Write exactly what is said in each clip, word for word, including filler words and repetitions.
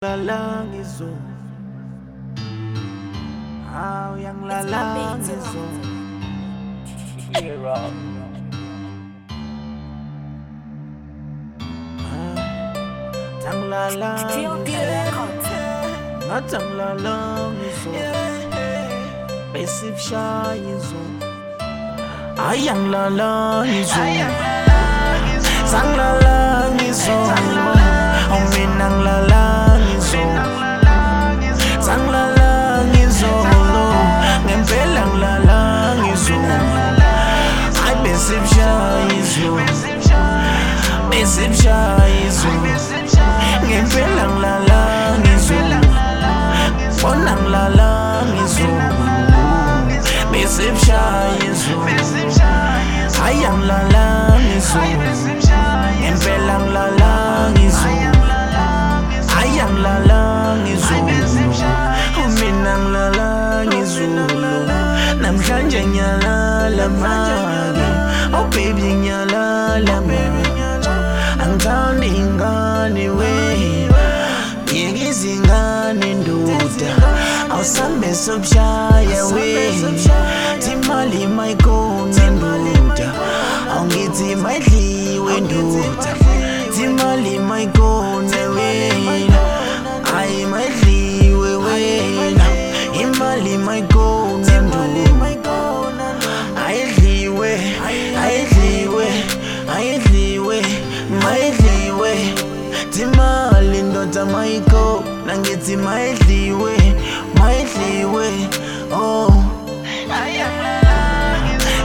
Lalang izo, how yang lalang izo, hero. Tang lalang izo, not tang lalang izo, passive shy izo, ayang lalang izo, tang lalang izo, omin ang lalang. I am la lang isu, empelang la lang isu. I am la lang isu, uminang la lang isu. Namhlanje nyalala manje, oh baby nyalala manje. Angithandi ingane we, yengize ingane ndoda. Awusambe sobushaya we, timali mayikhona ndoda. Ongithi mayidliwe ndoda, timali mayikhona wena. Ayi mayidliwe wena, imali mayikhona ndoda. Ayidliwe, ayidliwe, ayidliwe, mayidliwe. Timali ndoda mayikhona, ngithi mayidliwe, mayidliwe. Oh,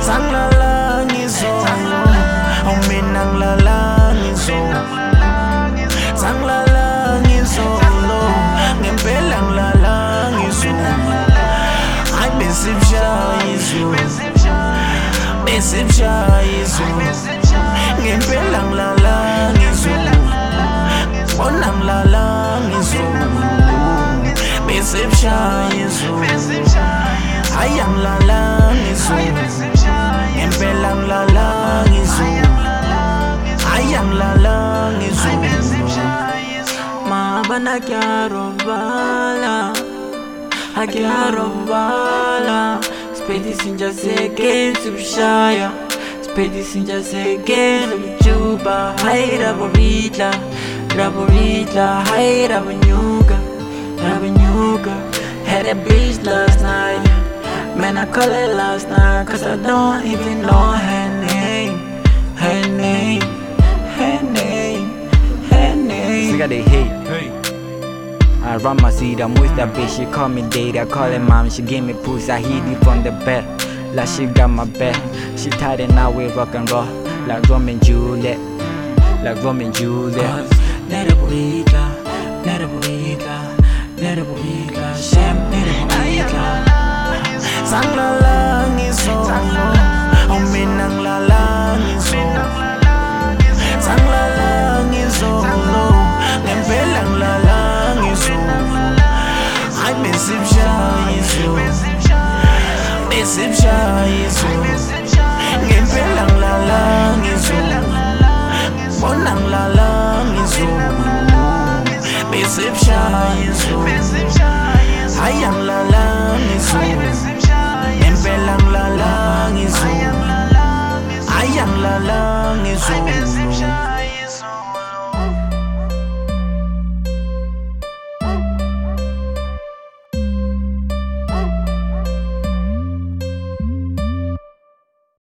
sangla. Messenger is who Ngempelang lalang is who Onang lalang is who Messenger is who Ayang lalang is who Ngempelang lalang is who Ayang lalang is who Mabana kya rombala Akya rombala Spedi sinja seken subshaya, spedi sinja seken subjuba. Hai raborita, raborita, hai rabunyuga, rabunyuga. Had a bitch last night, man I call it last night, cause I don't even know her name, her name, her name, her name. Siga they hate. Hey. I run my seat, I'm with that bitch, she call me date, I call her mom, she give me puss, I hit it from the bed, like she got my back. She tired and I with rock and roll, like Romeo and Juliet, like Romeo and Juliet. Nera burrita, nera burrita, nera burrita, sham, nera burrita. Sang la lang iso, omin ang la lang iso. Sang la lang iso, ngempelang la lang. I'm missing shy is you, missing shy is you. Ngempelang lalang is you, bonang lalang is you, missing shy is you. Ayang lalang is you, ngempelang lalang is you, ayang lalang is you.